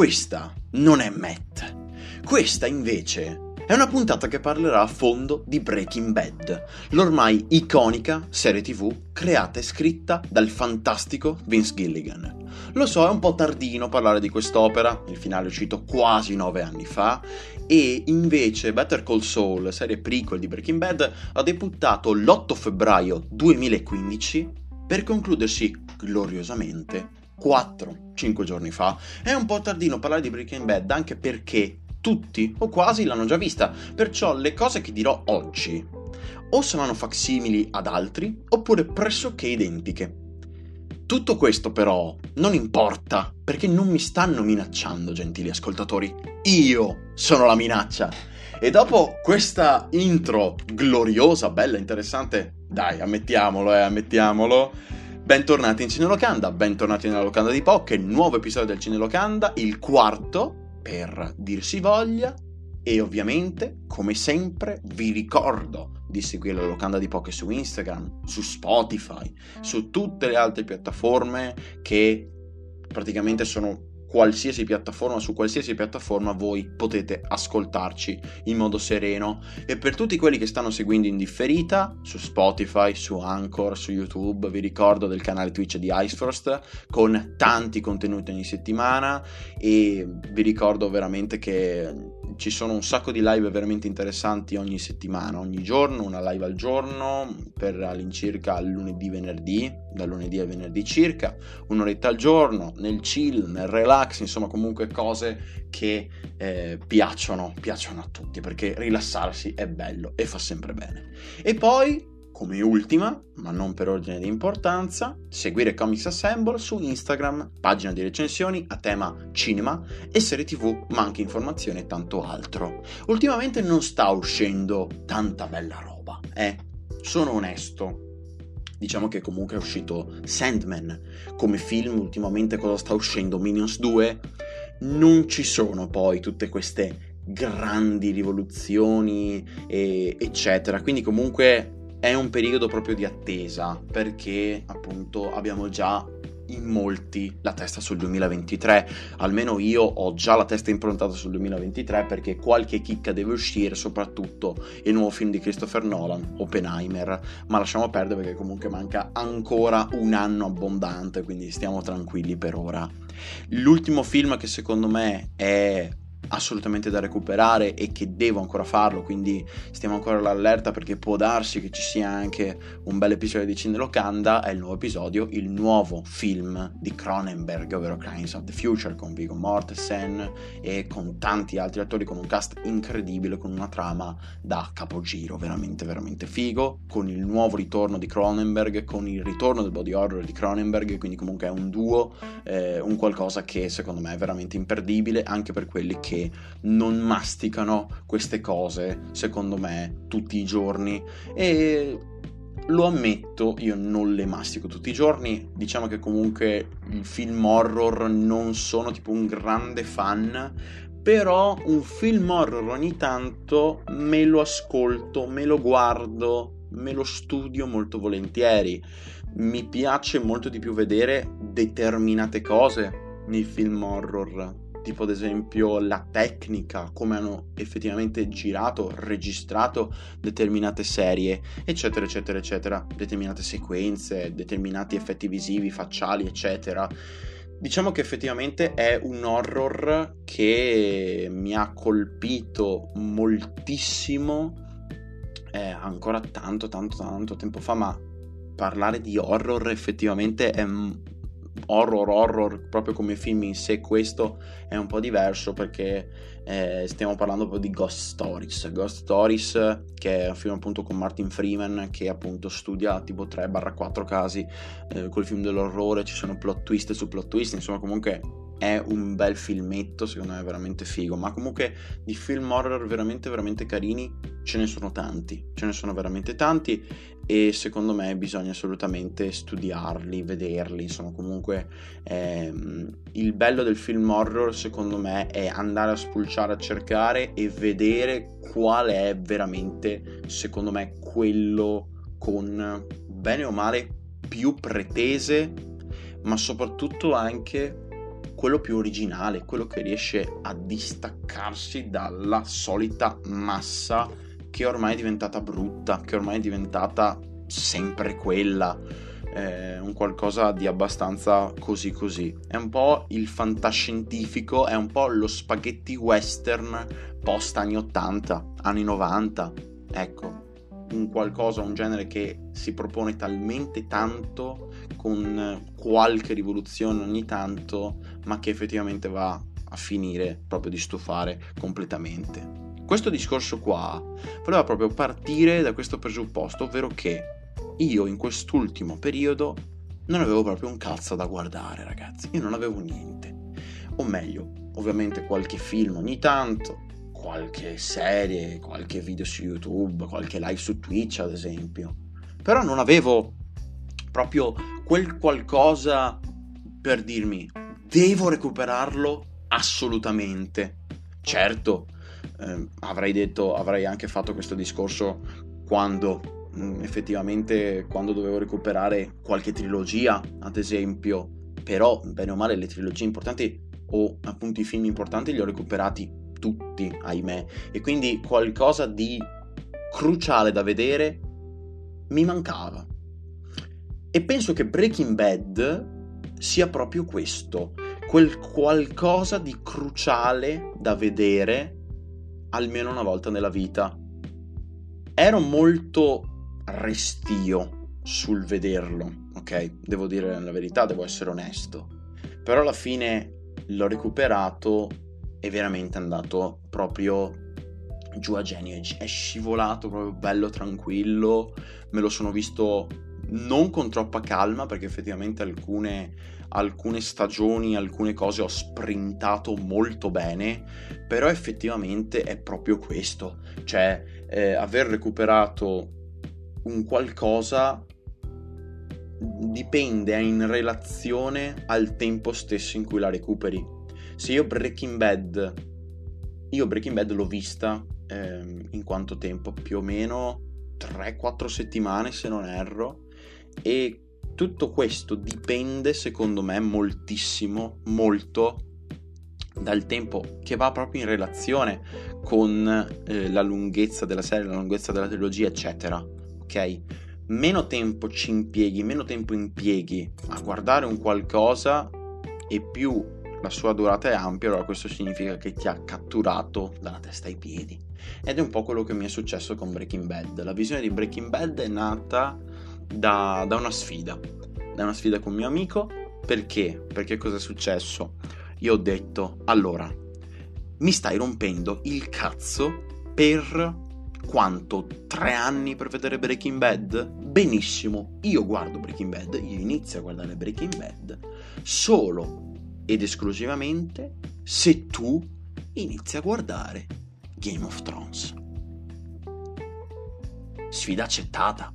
Questa non è Matt. Questa invece è una puntata che parlerà a fondo di Breaking Bad, l'ormai iconica serie TV creata e scritta dal fantastico Vince Gilligan. Lo so, è un po' tardino parlare di quest'opera, il finale è uscito quasi 9 anni fa, e invece Better Call Saul, serie prequel di Breaking Bad, ha debuttato l'8 febbraio 2015 per concludersi gloriosamente 4-5 giorni fa. È un po' tardino parlare di Breaking Bad anche perché tutti o quasi l'hanno già vista, perciò le cose che dirò oggi o saranno facsimili ad altri oppure pressoché identiche. Tutto questo però non importa, perché non mi stanno minacciando, gentili ascoltatori, io sono la minaccia. E dopo questa intro gloriosa, bella, interessante, dai, ammettiamolo, bentornati in Cine Locanda, bentornati nella Locanda di Pokke, nuovo episodio del Cine Locanda, il quarto per dirsi voglia, e ovviamente come sempre vi ricordo di seguire la Locanda di Pokke su Instagram, su Spotify, su tutte le altre piattaforme che praticamente sono qualsiasi piattaforma, su qualsiasi piattaforma voi potete ascoltarci in modo sereno. E per tutti quelli che stanno seguendo in differita su Spotify, su Anchor, su YouTube, vi ricordo del canale Twitch di Icefrost con tanti contenuti ogni settimana, e vi ricordo veramente che ci sono un sacco di live veramente interessanti ogni settimana, ogni giorno, una live al giorno per all'incirca lunedì, venerdì, da lunedì al venerdì circa, un'oretta al giorno, nel chill, nel relax, insomma comunque cose che piacciono a tutti, perché rilassarsi è bello e fa sempre bene. E poi, come ultima, ma non per ordine di importanza, seguire Comics Assemble su Instagram, pagina di recensioni a tema cinema e serie TV, ma anche informazioni e tanto altro. Ultimamente non sta uscendo tanta bella roba, sono onesto. Diciamo che comunque è uscito Sandman come film, ultimamente cosa sta uscendo? Minions 2. Non ci sono poi tutte queste grandi rivoluzioni eccetera, quindi comunque è un periodo proprio di attesa, perché appunto abbiamo già in molti la testa sul 2023, almeno io ho già la testa improntata sul 2023, perché qualche chicca deve uscire, soprattutto il nuovo film di Christopher Nolan, Oppenheimer, ma lasciamo perdere perché comunque manca ancora un anno abbondante, quindi stiamo tranquilli per ora. L'ultimo film che secondo me è assolutamente da recuperare e che devo ancora farlo, quindi stiamo ancora all'allerta perché può darsi che ci sia anche un bel episodio di Cine Locanda, è il nuovo film di Cronenberg, ovvero Crimes of the Future, con Viggo Mortensen e con tanti altri attori, con un cast incredibile, con una trama da capogiro, veramente veramente figo, con il nuovo ritorno di Cronenberg, con il ritorno del body horror di Cronenberg, quindi comunque è un duo, un qualcosa che secondo me è veramente imperdibile anche per quelli che non masticano queste cose, secondo me, tutti i giorni. E lo ammetto, io non le mastico tutti i giorni. Diciamo che comunque i film horror non sono tipo un grande fan, però un film horror ogni tanto me lo ascolto, me lo guardo, me lo studio molto volentieri. Mi piace molto di più vedere determinate cose nei film horror, tipo ad esempio la tecnica, come hanno effettivamente girato, registrato determinate serie, eccetera eccetera eccetera, determinate sequenze, determinati effetti visivi, facciali, eccetera. Diciamo che effettivamente è un horror che mi ha colpito moltissimo ancora tanto tempo fa, ma parlare di horror effettivamente è horror proprio come film in sé, questo è un po' diverso, perché stiamo parlando proprio di Ghost Stories, che è un film appunto con Martin Freeman, che appunto studia tipo 3-4 casi col film dell'orrore, ci sono plot twist su plot twist, insomma comunque è un bel filmetto, secondo me è veramente figo. Ma comunque di film horror veramente veramente carini ce ne sono veramente tanti, e secondo me bisogna assolutamente studiarli, vederli, insomma comunque il bello del film horror secondo me è andare a spulciare, a cercare e vedere qual è veramente, secondo me, quello con bene o male più pretese, ma soprattutto anche quello più originale, quello che riesce a distaccarsi dalla solita massa che ormai è diventata brutta, che ormai è diventata sempre quella, un qualcosa di abbastanza così così. È un po' il fantascientifico, è un po' lo spaghetti western post anni 80, anni 90, ecco. Un qualcosa, un genere che si propone talmente tanto con qualche rivoluzione ogni tanto, ma che effettivamente va a finire proprio di stufare completamente. Questo discorso qua voleva proprio partire da questo presupposto, ovvero che io in quest'ultimo periodo non avevo proprio un cazzo da guardare, ragazzi. Io non avevo niente, o meglio, ovviamente qualche film ogni tanto, qualche serie, qualche video su YouTube, qualche live su Twitch ad esempio, però non avevo proprio quel qualcosa per dirmi devo recuperarlo assolutamente. Certo, avrei anche fatto questo discorso quando effettivamente quando dovevo recuperare qualche trilogia ad esempio, però bene o male le trilogie importanti o appunto i film importanti li ho recuperati tutti, ahimè, e quindi qualcosa di cruciale da vedere mi mancava. E penso che Breaking Bad sia proprio questo, quel qualcosa di cruciale da vedere almeno una volta nella vita. Ero molto restio sul vederlo, ok? Devo dire la verità, devo essere onesto, però alla fine l'ho recuperato, è veramente andato proprio giù a genio, è scivolato proprio bello tranquillo. Me lo sono visto non con troppa calma, perché effettivamente alcune stagioni, alcune cose ho sprintato molto bene, però effettivamente è proprio questo, cioè aver recuperato un qualcosa dipende, è in relazione al tempo stesso in cui la recuperi. Se io Breaking Bad l'ho vista in quanto tempo? Più o meno 3-4 settimane se non erro, e tutto questo dipende secondo me molto dal tempo che va proprio in relazione con la lunghezza della serie, la lunghezza della trilogia eccetera, ok? Meno tempo impieghi a guardare un qualcosa e più la sua durata è ampia, allora questo significa che ti ha catturato dalla testa ai piedi. Ed è un po' quello che mi è successo con Breaking Bad. La visione di Breaking Bad è nata da una sfida con un mio amico. Perché cosa è successo? Io ho detto, allora, mi stai rompendo il cazzo per quanto? 3 anni per vedere Breaking Bad? Benissimo, io guardo Breaking Bad, io inizio a guardare Breaking Bad solo ed esclusivamente se tu inizi a guardare Game of Thrones. Sfida accettata.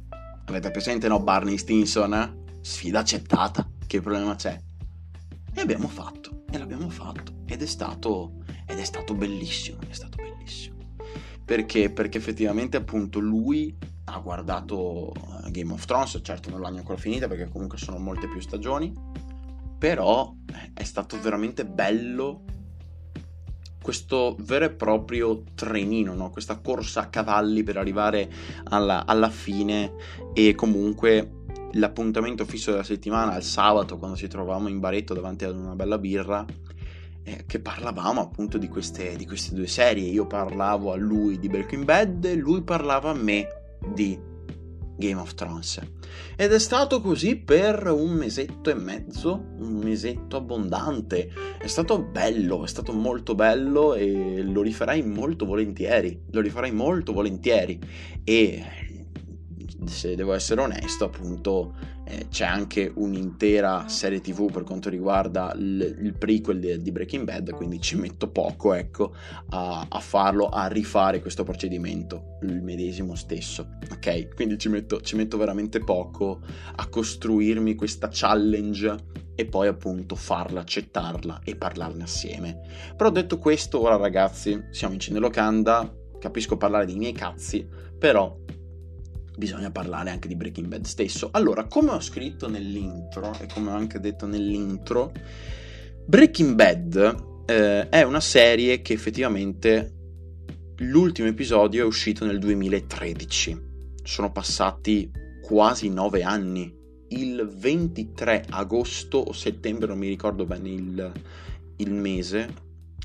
Avete presente, no, Barney Stinson? Sfida accettata. Che problema c'è? E l'abbiamo fatto. Ed è stato bellissimo. Perché effettivamente appunto lui ha guardato Game of Thrones. Certo non l'hanno ancora finita perché comunque sono molte più stagioni, però è stato veramente bello questo vero e proprio trenino, no? Questa corsa a cavalli per arrivare alla fine, e comunque l'appuntamento fisso della settimana al sabato quando ci trovavamo in baretto davanti ad una bella birra, che parlavamo appunto di queste 2 serie. Io parlavo a lui di Breaking Bad e lui parlava a me di Game of Thrones, ed è stato così per 1 mesetto e mezzo, 1 mesetto abbondante. È stato bello, è stato molto bello, e lo rifarai molto volentieri. E se devo essere onesto appunto c'è anche un'intera serie TV per quanto riguarda il prequel di Breaking Bad, quindi ci metto poco, ecco, a rifare questo procedimento, il medesimo stesso, ok? Quindi ci metto veramente poco a costruirmi questa challenge e poi appunto farla, accettarla e parlarne assieme. Però detto questo, ora ragazzi, siamo in Cine Locanda, capisco parlare dei miei cazzi, però bisogna parlare anche di Breaking Bad stesso. Allora, come ho scritto nell'intro e come ho anche detto nell'intro, Breaking Bad è una serie che effettivamente l'ultimo episodio è uscito nel 2013. Sono passati quasi 9 anni. Il 23 agosto o settembre, non mi ricordo bene il mese,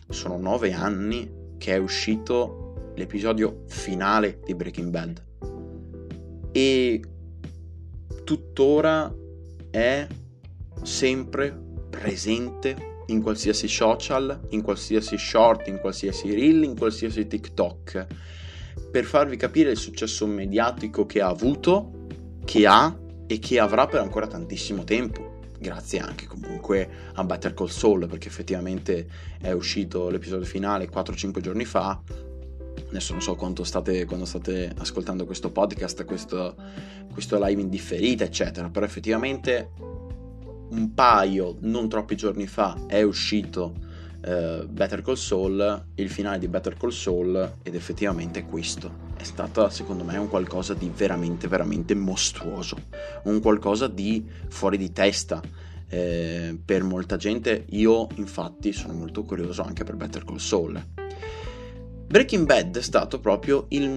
sono 9 anni che è uscito l'episodio finale di Breaking Bad. E tuttora è sempre presente in qualsiasi social, in qualsiasi short, in qualsiasi reel, in qualsiasi TikTok, per farvi capire il successo mediatico che ha avuto, che ha e che avrà per ancora tantissimo tempo, grazie anche comunque a Better Call Saul, perché effettivamente è uscito l'episodio finale 4-5 giorni fa. Adesso non so quando state ascoltando questo podcast, questo live in differita, eccetera, però effettivamente un paio, non troppi giorni fa, è uscito Better Call Saul, il finale di Better Call Saul, ed effettivamente questo è stato, secondo me, un qualcosa di veramente, veramente mostruoso, un qualcosa di fuori di testa per molta gente. Io, infatti, sono molto curioso anche per Better Call Saul. Breaking Bad è stato proprio il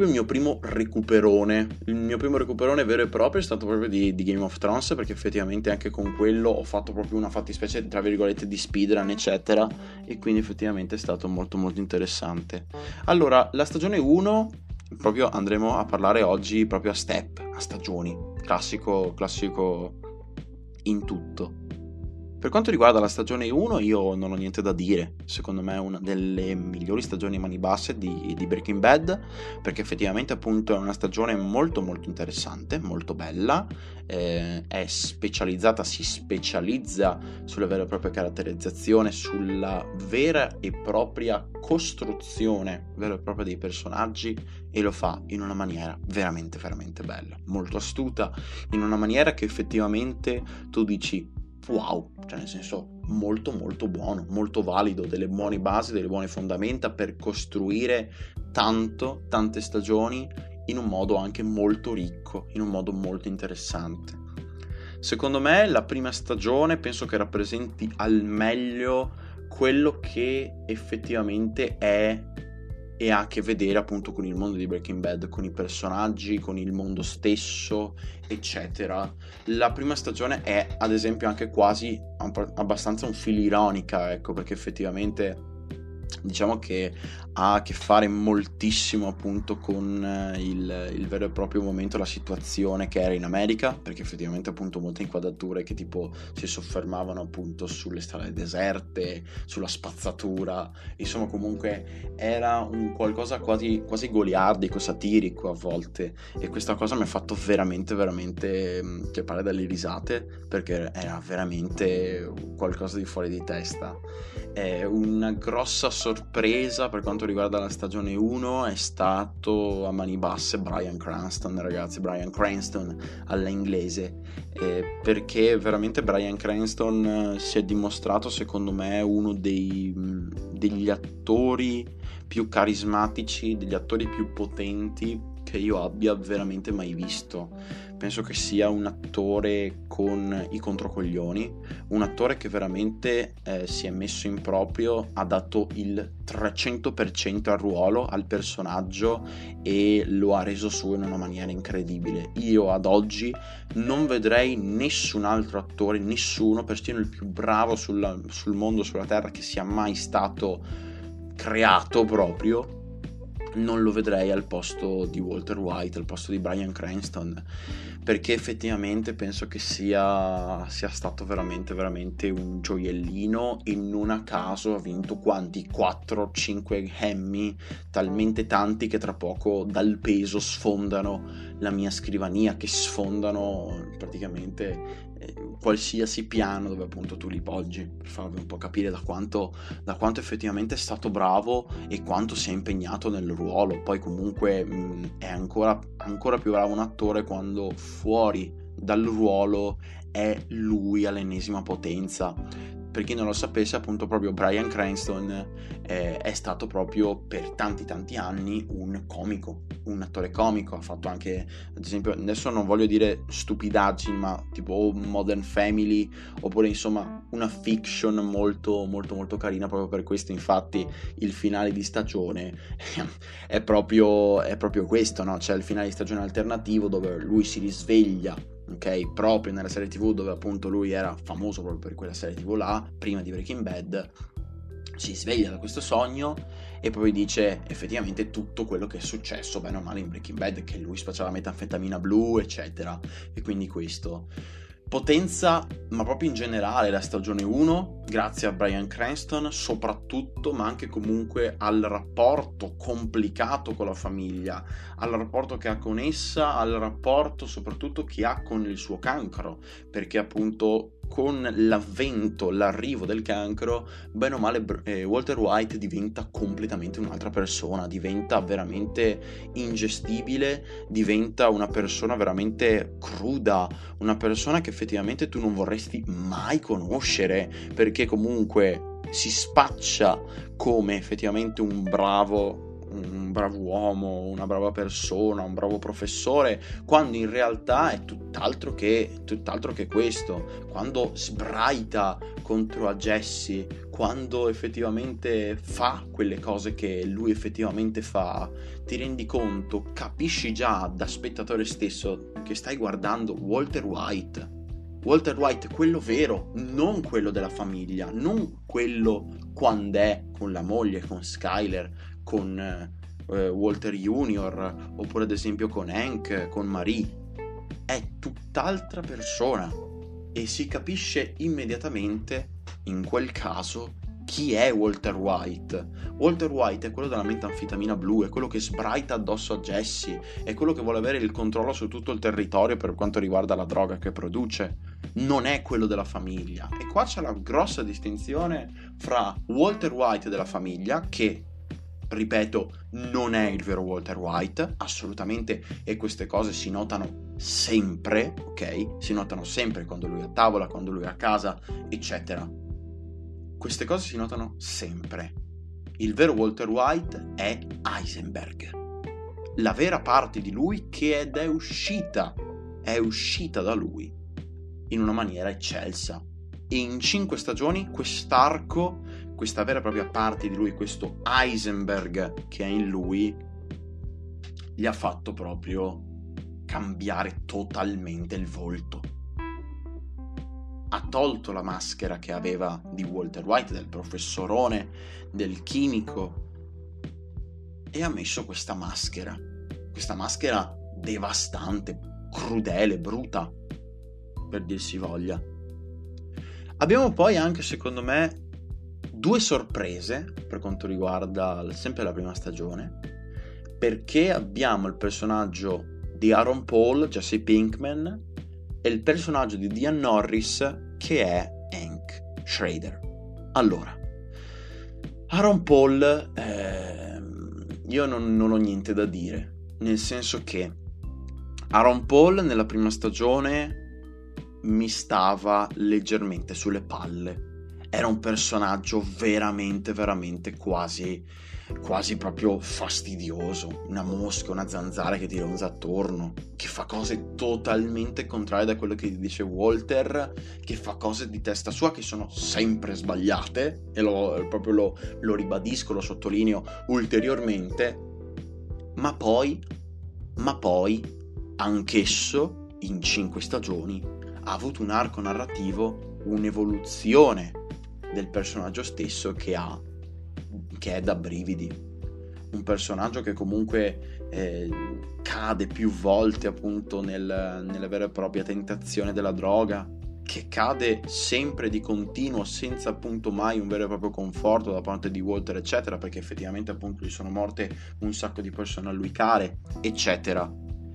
mio primo recuperone. Il mio primo recuperone vero e proprio è stato proprio di Game of Thrones, perché effettivamente anche con quello ho fatto proprio una fattispecie, tra virgolette, di speedrun, eccetera, e quindi effettivamente è stato molto molto interessante. Allora, la stagione 1, proprio andremo a parlare oggi proprio a step, a stagioni, classico in tutto. Per quanto riguarda la stagione 1, io non ho niente da dire. Secondo me è una delle migliori stagioni mani basse di Breaking Bad, perché effettivamente appunto è una stagione molto molto interessante, molto bella, è specializzata, si specializza sulla vera e propria caratterizzazione, sulla vera e propria costruzione vera e propria dei personaggi, e lo fa in una maniera veramente veramente bella, molto astuta, in una maniera che effettivamente tu dici wow, cioè nel senso molto molto buono, molto valido, delle buone basi, delle buone fondamenta per costruire tante stagioni in un modo anche molto ricco, in un modo molto interessante. Secondo me la prima stagione penso che rappresenti al meglio quello che effettivamente è e ha a che vedere appunto con il mondo di Breaking Bad, con i personaggi, con il mondo stesso, eccetera. La prima stagione è ad esempio anche quasi abbastanza un filo ironica, ecco, perché effettivamente diciamo che ha a che fare moltissimo appunto con il vero e proprio momento, la situazione che era in America, perché effettivamente appunto molte inquadrature che tipo si soffermavano appunto sulle strade deserte, sulla spazzatura, insomma comunque era un qualcosa quasi goliardico, satirico a volte, e questa cosa mi ha fatto veramente veramente crepare dalle risate, perché era veramente qualcosa di fuori di testa. È una grossa sorpresa per quanto riguarda la stagione 1 è stato a mani basse Bryan Cranston alla inglese, perché veramente Bryan Cranston si è dimostrato secondo me uno degli attori più carismatici, degli attori più potenti che io abbia veramente mai visto. Penso che sia un attore con i controcoglioni, un attore che veramente si è messo in proprio, ha dato il 300% al ruolo, al personaggio, e lo ha reso suo in una maniera incredibile. Io ad oggi non vedrei nessun altro attore, nessuno, persino il più bravo sul mondo, sulla terra, che sia mai stato creato proprio, non lo vedrei al posto di Walter White, al posto di Bryan Cranston, perché effettivamente penso che sia stato veramente veramente un gioiellino, e non a caso ha vinto quanti? 4-5 Emmy, talmente tanti che tra poco dal peso sfondano la mia scrivania, che sfondano praticamente qualsiasi piano dove appunto tu li poggi, per farvi un po' capire da quanto effettivamente è stato bravo e quanto si è impegnato nel ruolo. Poi comunque è ancora più bravo un attore quando fuori dal ruolo è lui all'ennesima potenza. per chi non lo sapesse, appunto proprio Bryan Cranston è stato proprio per tanti anni un comico, un attore comico. Ha fatto anche, ad esempio, adesso non voglio dire stupidaggini, ma tipo Modern Family, oppure insomma una fiction molto carina. Proprio per questo infatti il finale di stagione è proprio questo, no? C'è il finale di stagione alternativo dove lui si risveglia, ok, proprio nella serie TV dove appunto lui era famoso proprio per quella serie TV là, prima di Breaking Bad. Si sveglia da questo sogno e poi dice effettivamente tutto quello che è successo bene o male in Breaking Bad, che lui spacciava metanfetamina blu eccetera. E quindi questo potenza, ma proprio in generale la stagione 1 grazie a Bryan Cranston soprattutto, ma anche comunque al rapporto complicato con la famiglia, al rapporto che ha con essa, al rapporto soprattutto che ha con il suo cancro, perché appunto con l'avvento, l'arrivo del cancro, bene o male Walter White diventa completamente un'altra persona, diventa veramente ingestibile, diventa una persona veramente cruda, una persona che effettivamente tu non vorresti mai conoscere, perché comunque si spaccia come effettivamente un bravo uomo, una brava persona, un bravo professore, quando in realtà è tutt'altro che questo. Quando sbraita contro a Jesse, quando effettivamente fa quelle cose che lui effettivamente fa, ti rendi conto, capisci già da spettatore stesso che stai guardando Walter White, quello vero, non quello della famiglia, non quello quando è con la moglie, con Skyler, con Walter Junior, oppure ad esempio con Hank, con Marie. È tutt'altra persona e si capisce immediatamente in quel caso chi è Walter White. Walter White è quello della metanfetamina blu, è quello che sbraita addosso a Jesse, è quello che vuole avere il controllo su tutto il territorio per quanto riguarda la droga che produce. Non è quello della famiglia. E qua c'è la grossa distinzione fra Walter White della famiglia, che ripeto, non è il vero Walter White, assolutamente, e queste cose si notano sempre, ok? Si notano sempre quando lui è a tavola, quando lui è a casa, eccetera. Queste cose si notano sempre. Il vero Walter White è Heisenberg. La vera parte di lui che è uscita da lui in una maniera eccelsa. E in 5 stagioni quest'arco, questa vera e propria parte di lui, questo Heisenberg che è in lui, gli ha fatto proprio cambiare totalmente il volto. Ha tolto la maschera che aveva di Walter White, del professorone, del chimico, e ha messo questa maschera devastante, crudele, bruta, per dir si voglia. Abbiamo poi anche, secondo me, 2 sorprese per quanto riguarda sempre la prima stagione, perché abbiamo il personaggio di Aaron Paul, Jesse Pinkman, e il personaggio di Dean Norris, che è Hank Schrader. Allora, Aaron Paul, io non ho niente da dire, nel senso che Aaron Paul nella prima stagione mi stava leggermente sulle palle. Era un personaggio veramente quasi proprio fastidioso, una mosca, una zanzara che ti ronza attorno, che fa cose totalmente contrarie da quello che dice Walter, che fa cose di testa sua che sono sempre sbagliate, e lo ribadisco, lo sottolineo ulteriormente, ma poi anch'esso in 5 stagioni ha avuto un arco narrativo, un'evoluzione del personaggio stesso che è da brividi. Un personaggio che comunque cade più volte appunto nella vera e propria tentazione della droga, che cade sempre di continuo senza appunto mai un vero e proprio conforto da parte di Walter eccetera, perché effettivamente appunto gli sono morte un sacco di persone a lui care eccetera,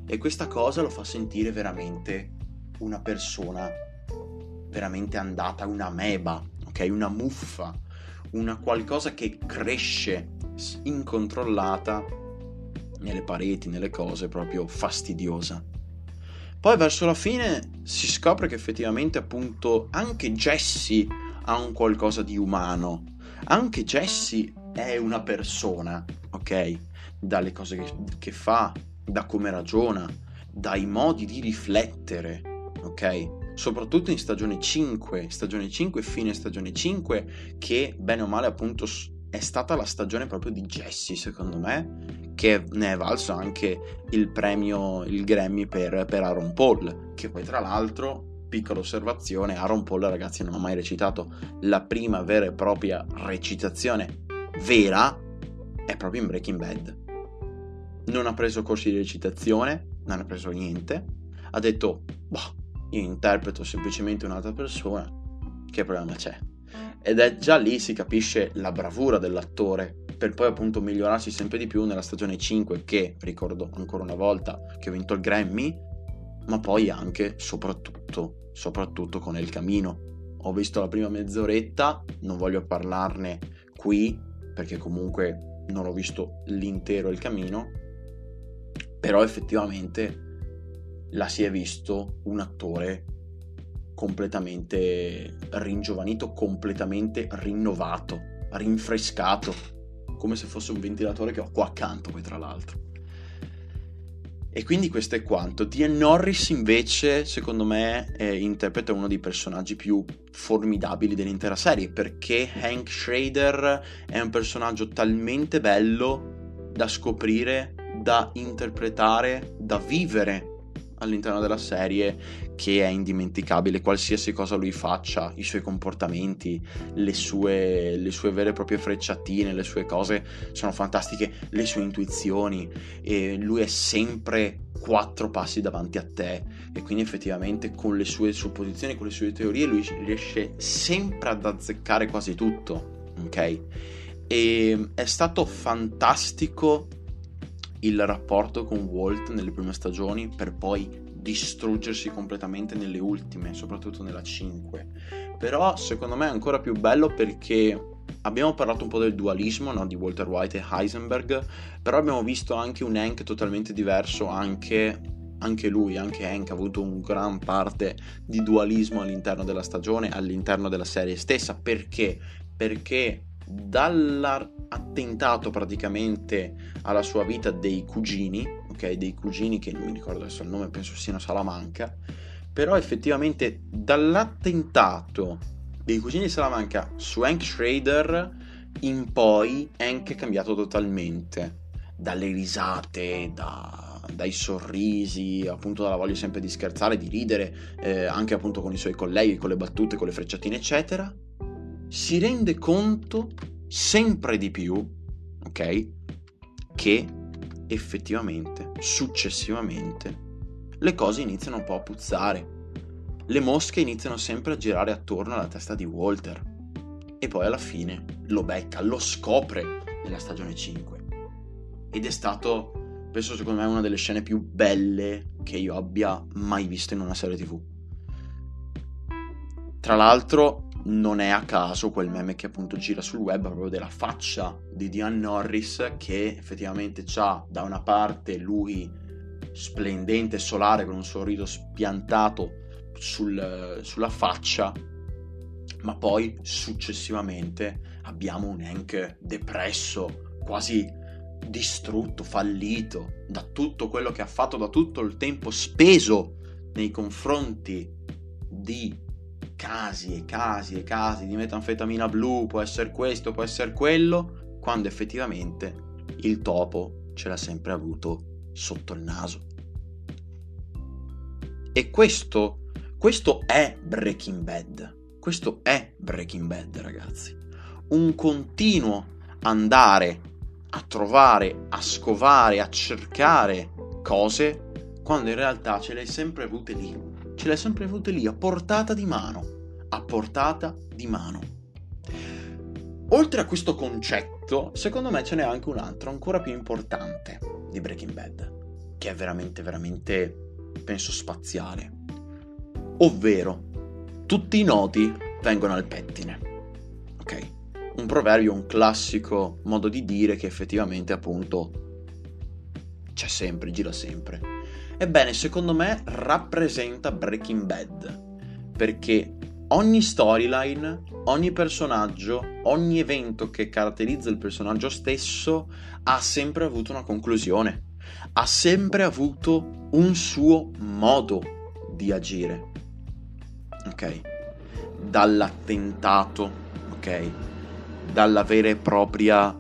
e questa cosa lo fa sentire veramente una persona veramente andata, una meba, ok? Una muffa, una qualcosa che cresce incontrollata nelle pareti, nelle cose, proprio fastidiosa. Poi verso la fine si scopre che effettivamente appunto anche Jesse ha un qualcosa di umano. Anche Jesse è una persona, ok? Dalle cose che fa, da come ragiona, dai modi di riflettere, ok? Soprattutto in stagione 5, fine stagione 5, che bene o male appunto è stata la stagione proprio di Jesse, secondo me, che ne è valso anche il premio, il Grammy per Aaron Paul, che poi tra l'altro, piccola osservazione, Aaron Paul, ragazzi, non ha mai recitato. La prima vera e propria recitazione vera è proprio in Breaking Bad. Non ha preso corsi di recitazione, non ha preso niente, ha detto boh, io interpreto semplicemente un'altra persona, che problema c'è? Ed è già lì si capisce la bravura dell'attore, per poi appunto migliorarsi sempre di più nella stagione 5, che ricordo ancora una volta che ha vinto il Grammy, ma poi anche soprattutto con El Camino. Ho visto la prima mezz'oretta, non voglio parlarne qui perché comunque non ho visto l'intero El Camino, però effettivamente la si è visto un attore completamente ringiovanito, completamente rinnovato, rinfrescato, come se fosse un ventilatore che ho qua accanto poi tra l'altro. E quindi questo è quanto. Dean Norris invece secondo me interpreta uno dei personaggi più formidabili dell'intera serie, perché Hank Schrader è un personaggio talmente bello da scoprire, da interpretare, da vivere all'interno della serie, che è indimenticabile. Qualsiasi cosa lui faccia, i suoi comportamenti, le sue vere e proprie frecciatine, le sue cose sono fantastiche, le sue intuizioni, e lui è sempre 4 passi davanti a te, e quindi effettivamente con le sue supposizioni, con le sue teorie, lui riesce sempre ad azzeccare quasi tutto, ok? E è stato fantastico il rapporto con Walt nelle prime stagioni, per poi distruggersi completamente nelle ultime, soprattutto nella 5. Però secondo me è ancora più bello perché abbiamo parlato un po' del dualismo, no, di Walter White e Heisenberg, però abbiamo visto anche un Hank totalmente diverso, anche Hank ha avuto un gran parte di dualismo all'interno della stagione, all'interno della serie stessa. Perché dall'attentato praticamente alla sua vita dei cugini, che non mi ricordo adesso il nome, penso siano Salamanca, però effettivamente dall'attentato dei cugini di Salamanca su Hank Schrader in poi Hank è cambiato totalmente, dalle risate, dai sorrisi, appunto dalla voglia sempre di scherzare, di ridere, anche appunto con i suoi colleghi, con le battute, con le frecciatine eccetera, si rende conto sempre di più, ok, che effettivamente, successivamente, le cose iniziano un po' a puzzare. Le mosche iniziano sempre a girare attorno alla testa di Walter, e poi alla fine lo becca, lo scopre nella stagione 5. Ed è stato, penso, secondo me, una delle scene più belle che io abbia mai visto in una serie TV. Tra l'altro, non è a caso quel meme che appunto gira sul web, proprio della faccia di Dean Norris, che effettivamente c'ha da una parte lui splendente, solare, con un sorriso spiantato sulla faccia, ma poi successivamente abbiamo un Hank depresso, quasi distrutto, fallito da tutto quello che ha fatto, da tutto il tempo speso nei confronti di casi di metanfetamina blu, può essere questo, può essere quello, quando effettivamente il topo ce l'ha sempre avuto sotto il naso. E questo è Breaking Bad. Questo è Breaking Bad, ragazzi. Un continuo andare a trovare, a scovare, a cercare cose quando in realtà ce le hai sempre avute lì. Ce l'hai sempre avuta lì, a portata di mano. Oltre a questo concetto, secondo me ce n'è anche un altro ancora più importante di Breaking Bad, che è veramente, veramente, penso, spaziale. Ovvero, tutti i nodi vengono al pettine. Ok? Un proverbio, un classico modo di dire che effettivamente, appunto, c'è sempre, gira sempre. Ebbene, secondo me rappresenta Breaking Bad, perché ogni storyline, ogni personaggio, ogni evento che caratterizza il personaggio stesso ha sempre avuto una conclusione, ha sempre avuto un suo modo di agire, ok? Dall'attentato, ok? Dalla vera e propria,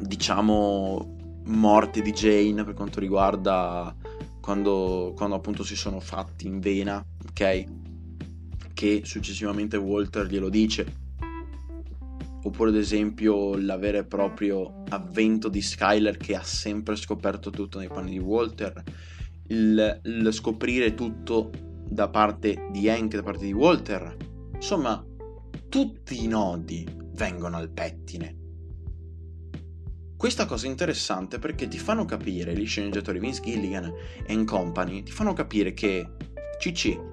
diciamo, morte di Jane per quanto riguarda quando appunto si sono fatti in vena, ok? Che successivamente Walter glielo dice. Oppure ad esempio la vera e proprio avvento di Skyler, che ha sempre scoperto tutto nei panni di Walter, il scoprire tutto da parte di Hank, da parte di Walter. Insomma, tutti i nodi vengono al pettine. Questa cosa è interessante perché ti fanno capire, gli sceneggiatori Vince Gilligan and company, ti fanno capire che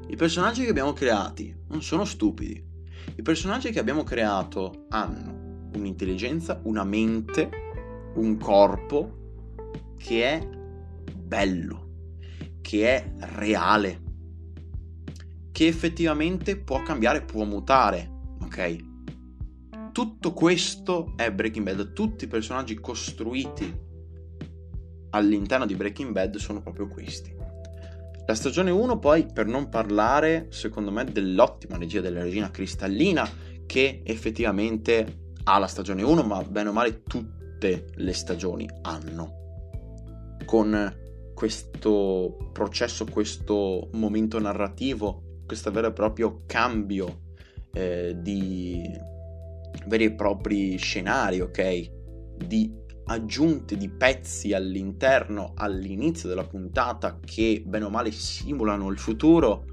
i personaggi che abbiamo creati non sono stupidi. I personaggi che abbiamo creato hanno un'intelligenza, una mente, un corpo che è bello, che è reale, che effettivamente può cambiare, può mutare, ok? Tutto questo è Breaking Bad, tutti i personaggi costruiti all'interno di Breaking Bad sono proprio questi. La stagione 1 poi, per non parlare, secondo me, dell'ottima regia della regina Cristallina, che effettivamente ha la stagione 1, ma bene o male tutte le stagioni hanno. Con questo processo, questo momento narrativo, questo vero e proprio cambio di veri e propri scenari, ok? Di aggiunte di pezzi all'interno, all'inizio della puntata, che bene o male simulano il futuro,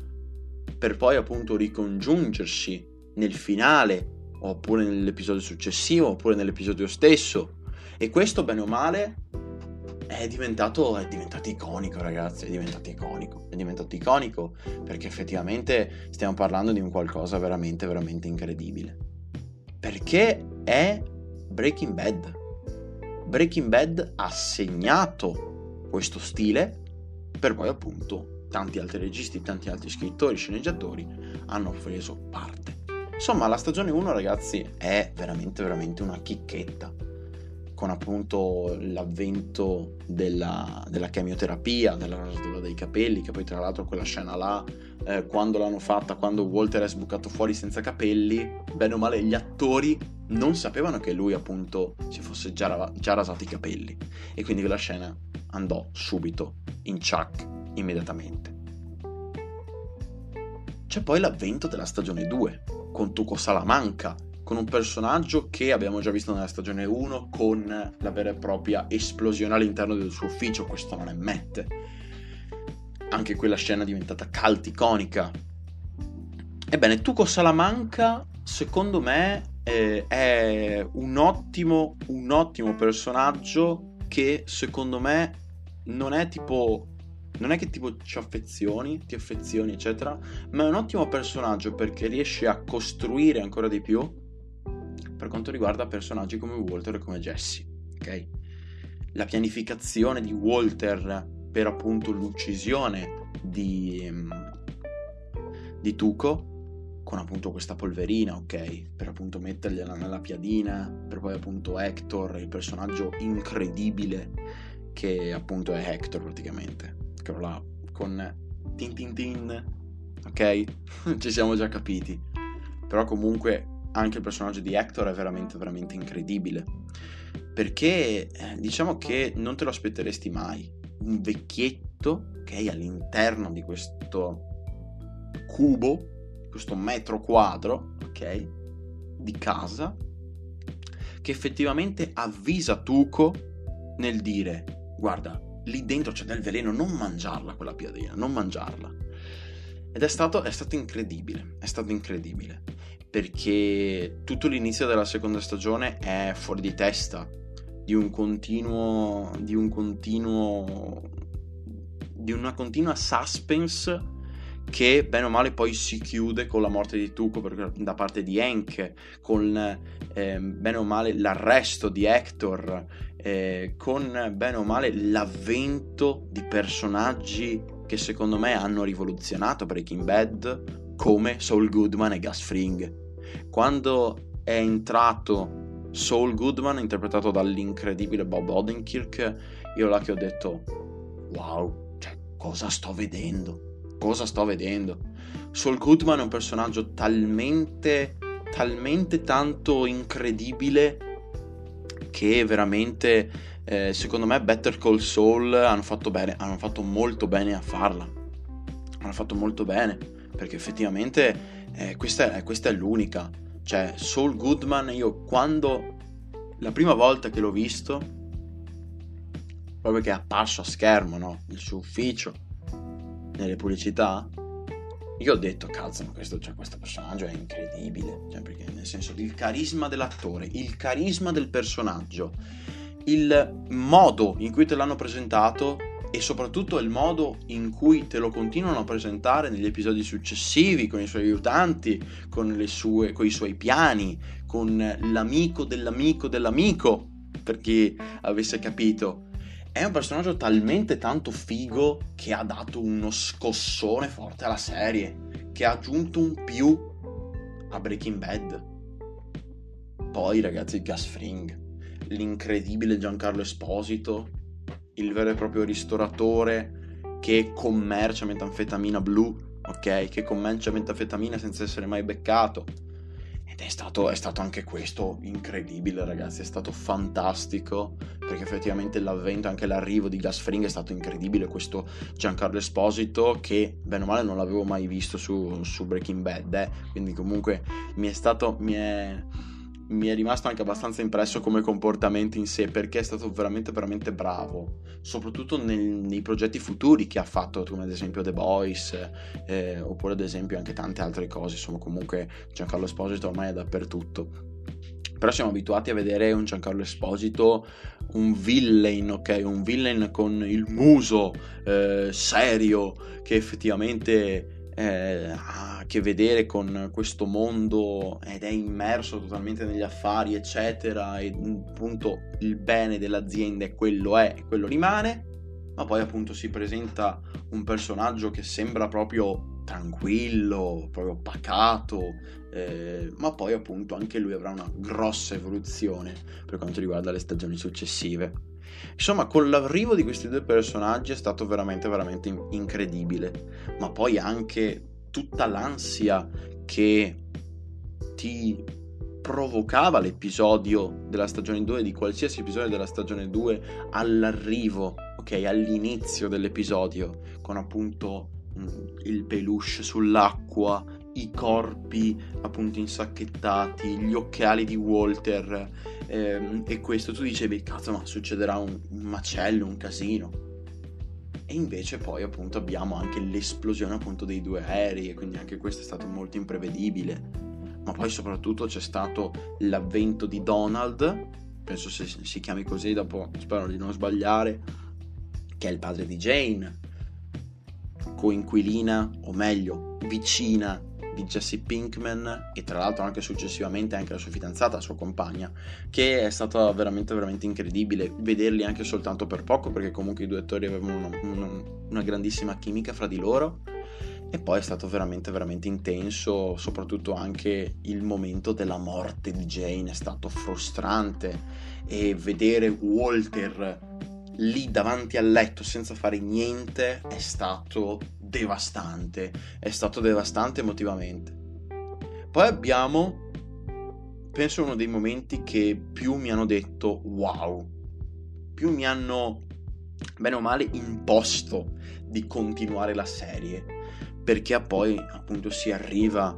per poi appunto ricongiungersi nel finale, oppure nell'episodio successivo, oppure nell'episodio stesso. E questo bene o male è diventato iconico, ragazzi, è diventato iconico, perché effettivamente stiamo parlando di un qualcosa veramente veramente incredibile, perché è Breaking Bad ha segnato questo stile, per poi appunto tanti altri registi, tanti altri scrittori, sceneggiatori hanno preso parte. Insomma, la stagione 1, ragazzi, è veramente veramente una chicchetta, con appunto l'avvento della chemioterapia, della rasatura dei capelli, che poi tra l'altro quella scena là, quando l'hanno fatta, quando Walter è sbucato fuori senza capelli, bene o male gli attori non sapevano che lui appunto si fosse già rasato i capelli, e quindi quella scena andò subito in ciak immediatamente. C'è poi l'avvento della stagione 2 con Tuco Salamanca, con un personaggio che abbiamo già visto nella stagione 1, con la vera e propria esplosione all'interno del suo ufficio, questo non è Matt. Anche quella scena è diventata cult, iconica. Ebbene, Tuco Salamanca, secondo me, è un ottimo personaggio, che secondo me non è che tipo ti affezioni eccetera, ma è un ottimo personaggio perché riesce a costruire ancora di più per quanto riguarda personaggi come Walter e come Jesse, ok? La pianificazione di Walter per appunto l'uccisione di Tuco, con appunto questa polverina, ok? Per appunto mettergliela nella piadina, per poi appunto Hector, il personaggio incredibile che appunto è Hector praticamente, che là con tin, ok? Ci siamo già capiti. Però comunque anche il personaggio di Hector è veramente veramente incredibile, perché diciamo che non te lo aspetteresti mai, un vecchietto, ok, all'interno di questo cubo, questo metro quadro, ok, di casa, che effettivamente avvisa Tuco nel dire: guarda, lì dentro c'è del veleno, non mangiarla quella piadina, non mangiarla. Ed è stato incredibile, perché tutto l'inizio della seconda stagione è fuori di testa, di una continua suspense, che bene o male poi si chiude con la morte di Tuco da parte di Hank, con bene o male l'arresto di Hector, con bene o male l'avvento di personaggi che secondo me hanno rivoluzionato Breaking Bad, come Saul Goodman e Gus Fring. Quando è entrato Saul Goodman, interpretato dall'incredibile Bob Odenkirk, io là che ho detto wow, cioè, cosa sto vedendo. Saul Goodman è un personaggio talmente tanto incredibile che veramente secondo me Better Call Saul hanno fatto molto bene a farla, perché effettivamente questa è l'unica. Cioè, Saul Goodman, io quando la prima volta che l'ho visto, proprio che è apparso a schermo, no? Nel suo ufficio, nelle pubblicità, io ho detto cazzo, ma questo personaggio è incredibile, cioè, perché nel senso il carisma dell'attore, il carisma del personaggio, il modo in cui te l'hanno presentato e soprattutto il modo in cui te lo continuano a presentare negli episodi successivi, con i suoi aiutanti, con i suoi piani, con l'amico dell'amico dell'amico, per chi avesse capito. È un personaggio talmente tanto figo che ha dato uno scossone forte alla serie, che ha aggiunto un più a Breaking Bad. Poi, ragazzi, Gus Fring, l'incredibile Giancarlo Esposito, il vero e proprio ristoratore che commercia metanfetamina blu, ok? Che commercia metanfetamina senza essere mai beccato. Ed è stato anche questo incredibile, ragazzi, è stato fantastico, perché effettivamente l'avvento, anche l'arrivo di Gus Fring è stato incredibile. Questo Giancarlo Esposito, che bene o male non l'avevo mai visto su Breaking Bad, quindi comunque mi è rimasto anche abbastanza impresso come comportamento in sé, perché è stato veramente veramente bravo, soprattutto nei progetti futuri che ha fatto, come ad esempio The Boys, oppure ad esempio anche tante altre cose. Insomma, comunque Giancarlo Esposito ormai è dappertutto, però siamo abituati a vedere un Giancarlo Esposito un villain con il muso serio, che effettivamente ha a che vedere con questo mondo ed è immerso totalmente negli affari, eccetera, e appunto il bene dell'azienda è quello rimane. Ma poi appunto si presenta un personaggio che sembra proprio tranquillo, proprio pacato, ma poi appunto anche lui avrà una grossa evoluzione per quanto riguarda le stagioni successive. Insomma, con l'arrivo di questi due personaggi è stato veramente veramente incredibile. Ma poi anche tutta l'ansia che ti provocava l'episodio della stagione 2, di qualsiasi episodio della stagione 2, all'arrivo, ok, all'inizio dell'episodio, con appunto il peluche sull'acqua, i corpi appunto insacchettati, gli occhiali di Walter, e questo, tu dicevi cazzo, ma succederà un macello, un casino. E invece poi appunto abbiamo anche l'esplosione appunto dei due aerei, e quindi anche questo è stato molto imprevedibile. Ma poi soprattutto c'è stato l'avvento di Donald, penso si chiami così, dopo spero di non sbagliare, che è il padre di Jane, coinquilina, o meglio vicina di Jesse Pinkman, e tra l'altro anche successivamente anche la sua fidanzata, la sua compagna, che è stata veramente veramente incredibile vederli anche soltanto per poco, perché comunque i due attori avevano una grandissima chimica fra di loro. E poi è stato veramente veramente intenso, soprattutto anche il momento della morte di Jane è stato frustrante, e vedere Walter lì davanti al letto senza fare niente è stato devastante emotivamente. Poi abbiamo, penso, uno dei momenti che più mi hanno detto wow, più mi hanno bene o male imposto di continuare la serie, perché poi appunto si arriva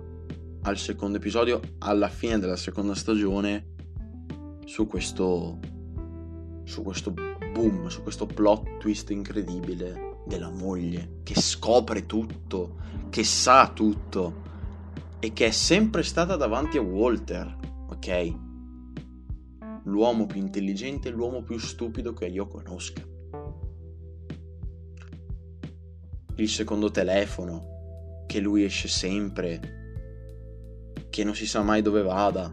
al secondo episodio, alla fine della seconda stagione, su questo boom, su questo plot twist incredibile della moglie che scopre tutto, che sa tutto e che è sempre stata davanti a Walter, ok? L'uomo più intelligente, l'uomo più stupido che io conosca. Il secondo telefono, che lui esce sempre, che non si sa mai dove vada.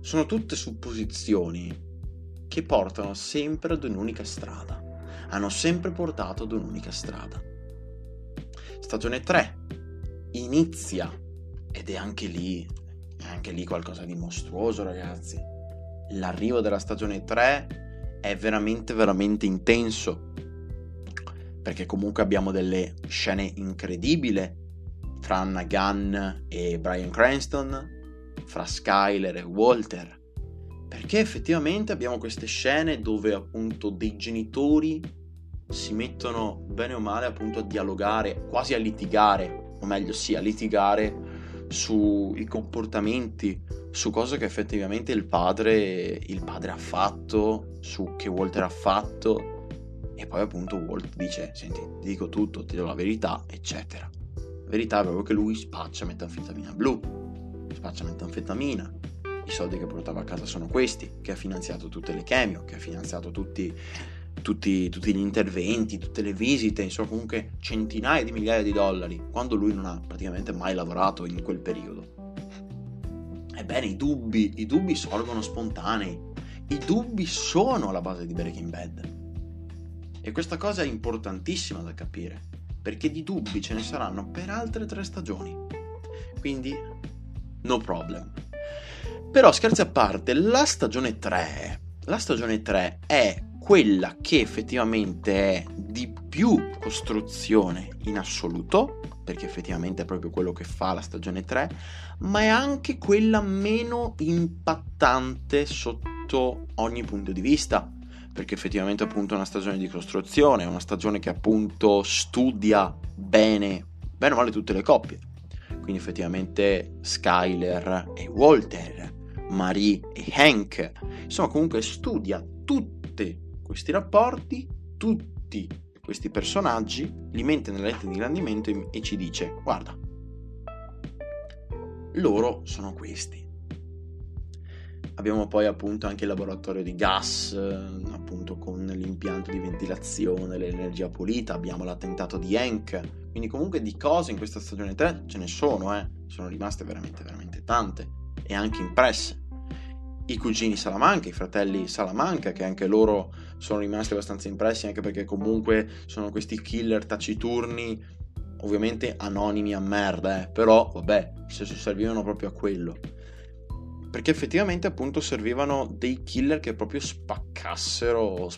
Sono tutte supposizioni che portano sempre ad un'unica strada, hanno sempre portato ad un'unica strada. Stagione 3 inizia ed è anche lì qualcosa di mostruoso, ragazzi. L'arrivo della stagione 3 è veramente veramente intenso, perché comunque abbiamo delle scene incredibili tra Hannah Gunn e Bryan Cranston, fra Skyler e Walter, perché effettivamente abbiamo queste scene dove appunto dei genitori si mettono bene o male appunto a dialogare, quasi a litigare, o meglio sì, a litigare sui comportamenti, su cosa che effettivamente il padre ha fatto, su che Walter ha fatto, e poi appunto Walt dice: senti, ti dico tutto, ti do la verità, eccetera. La verità è proprio che lui spaccia metanfetamina blu, spaccia metanfetamina, i soldi che portava a casa sono questi, che ha finanziato tutte le chemio, che ha finanziato tutti gli interventi, tutte le visite, insomma comunque centinaia di migliaia di dollari, quando lui non ha praticamente mai lavorato in quel periodo. Ebbene, i dubbi sorgono spontanei, i dubbi sono la base di Breaking Bad, e questa cosa è importantissima da capire, perché di dubbi ce ne saranno per altre 3 stagioni, quindi no problem. Però scherzi a parte, la stagione 3 è quella che effettivamente è di più costruzione in assoluto, perché effettivamente è proprio quello che fa la stagione 3, ma è anche quella meno impattante sotto ogni punto di vista, perché effettivamente appunto è una stagione di costruzione, è una stagione che appunto studia bene o male tutte le coppie, quindi effettivamente Skyler e Walter, Marie e Hank, insomma comunque studia tutti questi rapporti, tutti questi personaggi, li mette nella rete di ingrandimento e ci dice: guarda, loro sono questi. Abbiamo poi appunto anche il laboratorio di Gus, appunto con l'impianto di ventilazione, l'energia pulita, abbiamo l'attentato di Hank, quindi comunque di cose in questa stagione 3 ce ne sono, sono rimaste veramente veramente tante, e anche impresse. I cugini Salamanca, i fratelli Salamanca, che anche loro sono rimasti abbastanza impressi, anche perché comunque sono questi killer taciturni, ovviamente anonimi a merda, però vabbè, se servivano proprio a quello, perché effettivamente appunto servivano dei killer che proprio spaccassero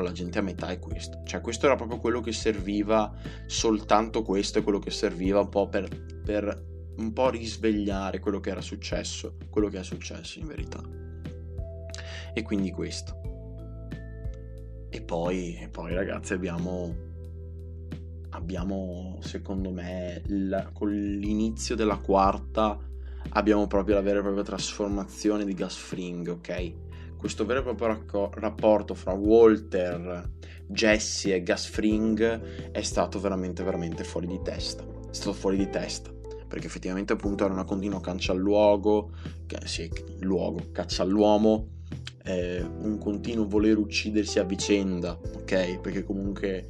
la gente a metà, e questo, cioè questo era proprio quello che serviva, soltanto questo è quello che serviva un po' per un po' risvegliare quello che era successo, quello che è successo in verità. E quindi questo. E poi ragazzi abbiamo secondo me con l'inizio della quarta abbiamo proprio la vera e propria trasformazione di Gus Fring, ok? Questo vero e proprio rapporto fra Walter, Jesse e Gus Fring è stato veramente veramente fuori di testa, è stato fuori di testa, perché effettivamente appunto era una continua caccia all'uomo, un continuo voler uccidersi a vicenda, ok? Perché comunque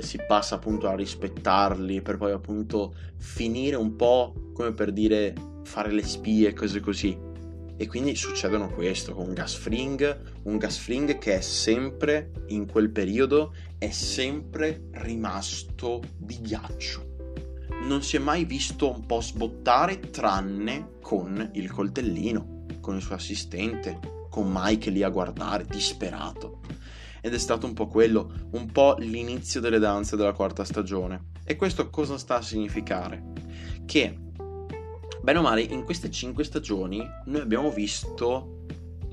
si passa appunto a rispettarli per poi appunto finire un po' come per dire fare le spie e cose così, e quindi succedono questo con un Gus Fring che è sempre, in quel periodo è sempre rimasto di ghiaccio, non si è mai visto un po' sbottare, tranne con il coltellino, con il suo assistente, con Mike lì a guardare disperato, ed è stato un po' quello, un po' l'inizio delle danze della quarta stagione. E questo cosa sta a significare? Che bene o male in queste 5 stagioni noi abbiamo visto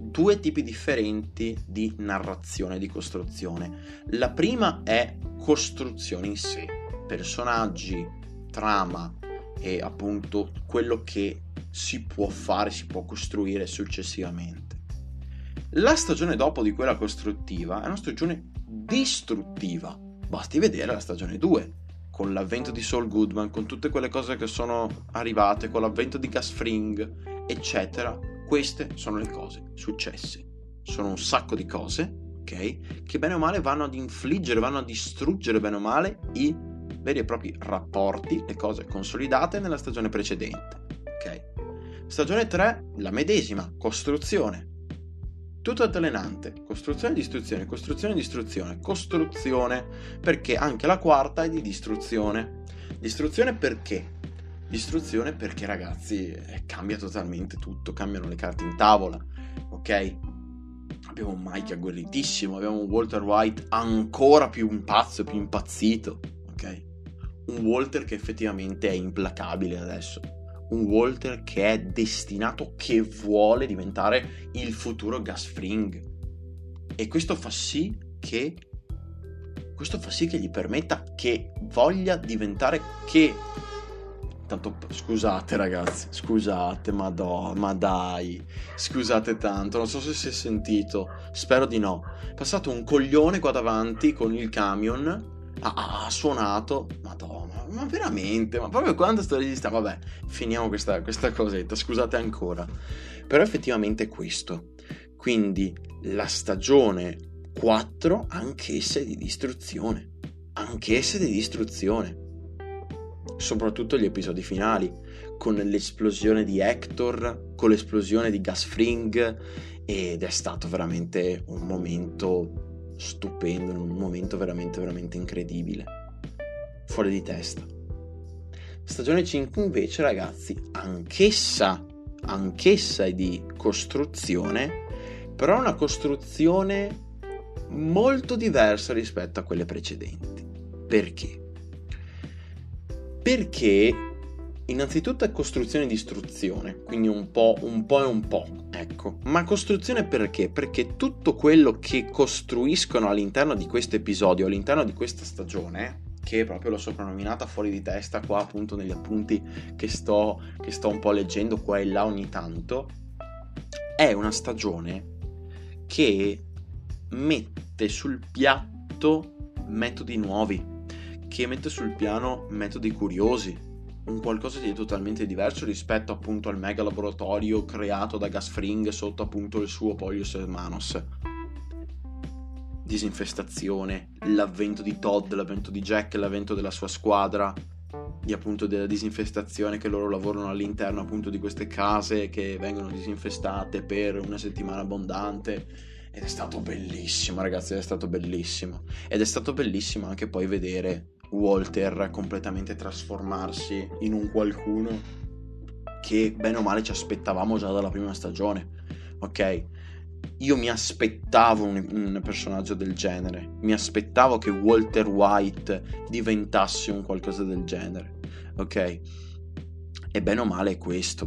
2 tipi differenti di narrazione, di costruzione. La prima è costruzione in sé, personaggi, trama e appunto quello che si può fare, si può costruire successivamente. La stagione dopo di quella costruttiva è una stagione distruttiva, basti vedere la stagione 2, con l'avvento di Saul Goodman, con tutte quelle cose che sono arrivate, con l'avvento di Gus Fring, eccetera. Queste sono le cose successe, sono un sacco di cose, ok, che bene o male vanno ad infliggere, vanno a distruggere bene o male i veri e propri rapporti, le cose consolidate nella stagione precedente, ok? Stagione 3, la medesima, costruzione. Tutto altalenante, costruzione, distruzione, perché anche la quarta è di distruzione. Distruzione perché? L'istruzione, perché ragazzi cambia totalmente tutto, cambiano le carte in tavola, ok? Abbiamo Mike agguerritissimo, abbiamo un Walter White ancora più impazzo, più impazzito, ok? Un Walter che effettivamente è implacabile adesso, un Walter che è destinato, che vuole diventare il futuro Gus Fring, e questo fa sì che gli permetta, che voglia diventare, che tanto, scusate ragazzi, scusate, ma dai, scusate tanto, non so se si è sentito, spero di no, è passato un coglione qua davanti con il camion, ha suonato, madonna, ma veramente, ma proprio quando sto registrando, vabbè, finiamo questa cosetta, scusate ancora, però effettivamente è questo. Quindi la stagione 4, anch'essa di distruzione, soprattutto gli episodi finali, con l'esplosione di Hector, con l'esplosione di Gus Fring, ed è stato veramente un momento stupendo, un momento veramente veramente incredibile, fuori di testa. Stagione 5 invece, ragazzi, anch'essa è di costruzione, però una costruzione molto diversa rispetto a quelle precedenti. Perché? Perché innanzitutto è costruzione di istruzione, quindi un po' e un po', ecco. Ma costruzione perché? Perché tutto quello che costruiscono all'interno di questo episodio, all'interno di questa stagione, che è proprio l'ho soprannominata fuori di testa, qua appunto negli appunti che sto un po' leggendo qua e là ogni tanto, è una stagione che mette sul piatto metodi nuovi, che mette sul piano metodi curiosi, un qualcosa di totalmente diverso rispetto appunto al mega laboratorio creato da Gus Fring sotto appunto il suo Polius Hermanos. Disinfestazione, l'avvento di Todd, l'avvento di Jack, l'avvento della sua squadra, di appunto della disinfestazione, che loro lavorano all'interno appunto di queste case che vengono disinfestate per una settimana abbondante. Ed è stato bellissimo, ragazzi, ed è stato bellissimo anche poi vedere Walter completamente trasformarsi in un qualcuno che bene o male ci aspettavamo già dalla prima stagione, ok? Io mi aspettavo un personaggio del genere, mi aspettavo che Walter White diventasse un qualcosa del genere, ok? E bene o male questo,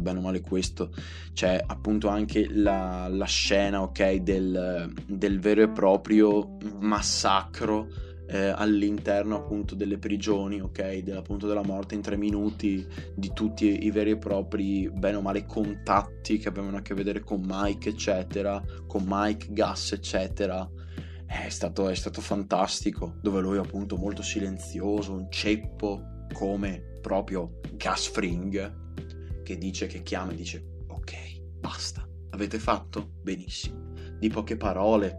c'è appunto anche la scena, ok, del vero e proprio massacro all'interno appunto delle prigioni, ok, appunto della morte in 3 minuti, di tutti i veri e propri bene o male contatti che avevano a che vedere con Mike, eccetera, con Mike, Gus, eccetera. È stato fantastico, dove lui appunto molto silenzioso, un ceppo come proprio Gus Fring, che dice, che chiama e dice: ok, basta, avete fatto benissimo, di poche parole.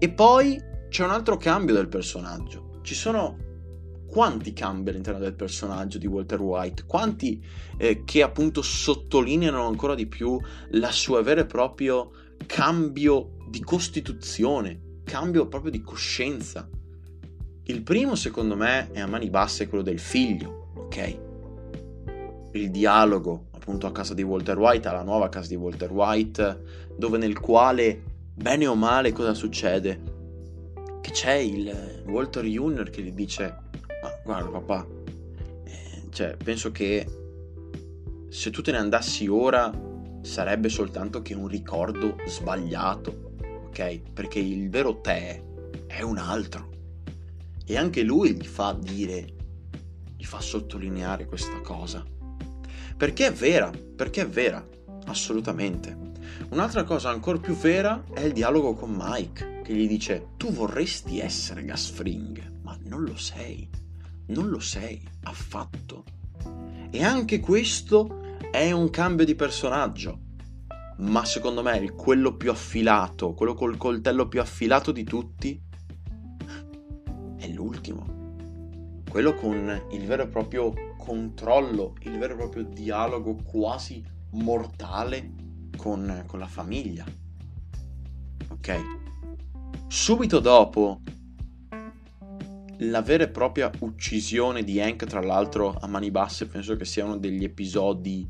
E poi c'è un altro cambio del personaggio, ci sono quanti cambi all'interno del personaggio di Walter White, quanti che appunto sottolineano ancora di più la sua vera e proprio cambio di costituzione, cambio proprio di coscienza. Il primo, secondo me, è a mani basse, quello del figlio, ok? Il dialogo appunto a casa di Walter White, alla nuova casa di Walter White, dove nel quale bene o male cosa succede? Che c'è il Walter Junior che gli dice: ma guarda papà, cioè penso che se tu te ne andassi ora sarebbe soltanto che un ricordo sbagliato, ok? Perché il vero te è un altro. E anche lui gli fa sottolineare questa cosa, perché è vera, assolutamente. Un'altra cosa ancora più vera è il dialogo con Mike, che gli dice: tu vorresti essere Gus Fring, ma non lo sei affatto. E anche questo è un cambio di personaggio, ma secondo me è quello più affilato, quello col coltello più affilato di tutti, è l'ultimo, quello con il vero e proprio controllo, il vero e proprio dialogo quasi mortale con la famiglia, ok? Subito dopo La vera e propria uccisione di Hank, tra l'altro a mani basse, penso che sia uno degli episodi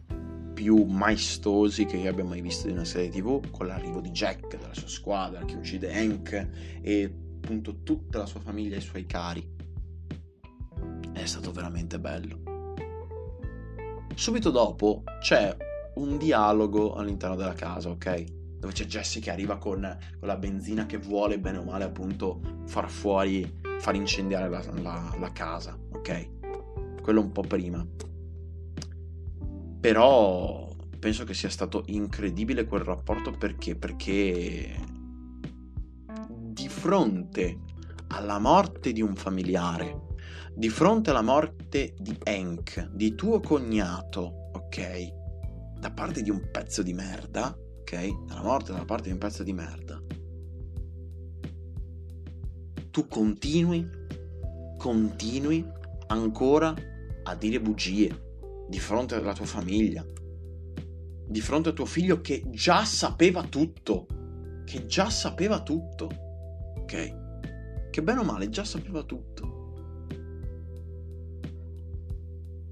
più maestosi che io abbia mai visto di una serie TV, con l'arrivo di Jack, della sua squadra, che uccide Hank e appunto tutta la sua famiglia e i suoi cari. È stato veramente bello. Subito dopo c'è un dialogo all'interno della casa, ok? Dove c'è Jesse che arriva con la benzina che vuole bene o male appunto far incendiare la casa, ok? Quello un po' prima. Però penso che sia stato incredibile quel rapporto, perché di fronte alla morte di un familiare, di fronte alla morte di Hank, di tuo cognato, ok? Da parte di un pezzo di merda, ok? Dalla morte da parte di un pezzo di merda, tu continui ancora a dire bugie di fronte alla tua famiglia, di fronte a tuo figlio che già sapeva tutto, ok? Che bene o male già sapeva tutto,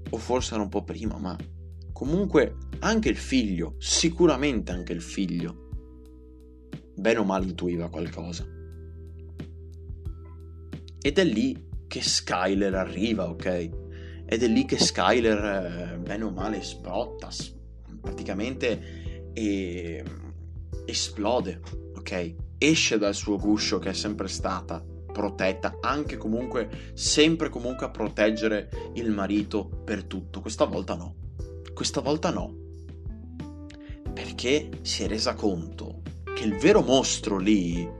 o forse era un po' prima, ma comunque sicuramente anche il figlio bene o male intuiva qualcosa. Ed è lì che Skyler arriva, ok? Ed è lì che Skyler bene o male sbrotta, praticamente esplode, ok? Esce dal suo guscio che è sempre stata protetta, anche comunque sempre comunque a proteggere il marito per tutto. Questa volta no, perché si è resa conto che il vero mostro lì,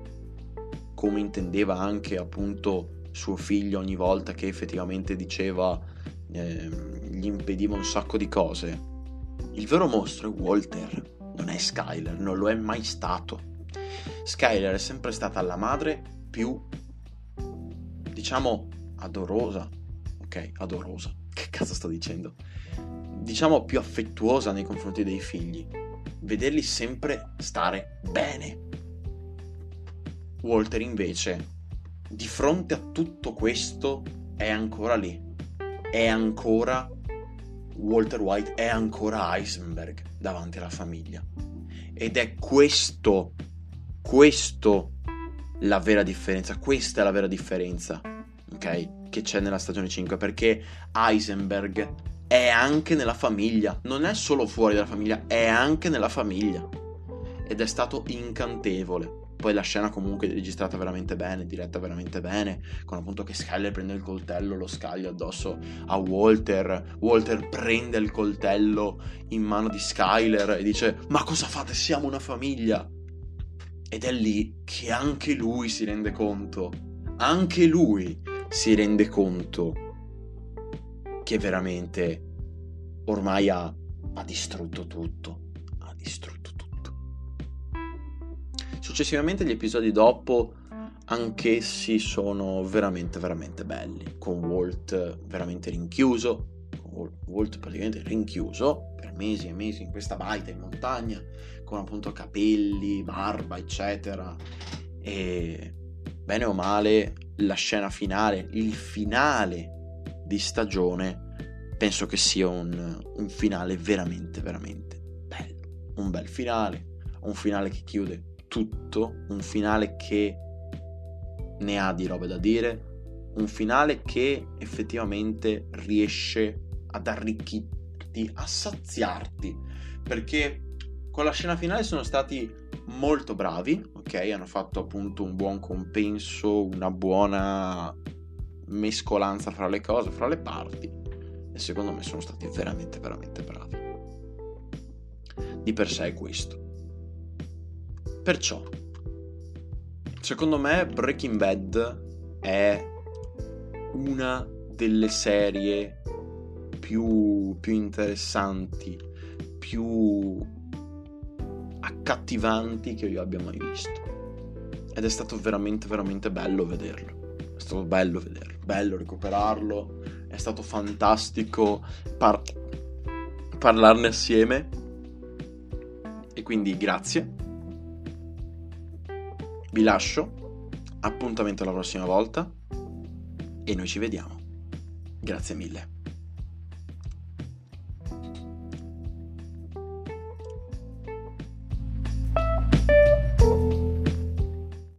come intendeva anche appunto suo figlio ogni volta che effettivamente diceva, gli impediva un sacco di cose, il vero mostro è Walter, non è Skyler, non lo è mai stato. Skyler è sempre stata la madre più, diciamo, adorosa, che cazzo sto dicendo, diciamo più affettuosa nei confronti dei figli, vederli sempre stare bene. Walter invece di fronte a tutto questo è ancora lì, è ancora Walter White, è ancora Heisenberg davanti alla famiglia, ed è questo la vera differenza, questa è la vera differenza, ok, che c'è nella stagione 5, perché Heisenberg è anche nella famiglia, non è solo fuori dalla famiglia, è anche nella famiglia, ed è stato incantevole. Poi la scena comunque è registrata veramente bene, diretta veramente bene, con appunto che Skyler prende il coltello, lo scaglia addosso a Walter, Walter prende il coltello in mano di Skyler e dice: ma cosa fate, siamo una famiglia. Ed è lì che anche lui si rende conto che veramente ormai ha distrutto tutto, Successivamente gli episodi dopo anch'essi sono veramente veramente belli, con Walt veramente rinchiuso, per mesi e mesi in questa baita in montagna, con appunto capelli, barba eccetera, e bene o male la scena finale, il finale di stagione penso che sia un finale veramente veramente bello, un bel finale, un finale che chiude tutto, un finale che ne ha di robe da dire, un finale che effettivamente riesce ad arricchirti, a saziarti, perché con la scena finale sono stati molto bravi, ok? Hanno fatto appunto un buon compenso, una buona mescolanza fra le cose, fra le parti, e secondo me sono stati veramente veramente bravi. Di per sé è questo. Perciò, secondo me, Breaking Bad è una delle serie più interessanti, più accattivanti che io abbia mai visto. Ed è stato veramente, veramente bello vederlo. È stato bello recuperarlo. È stato fantastico parlarne assieme. E quindi grazie. Vi lascio, appuntamento alla prossima volta e noi ci vediamo. Grazie mille.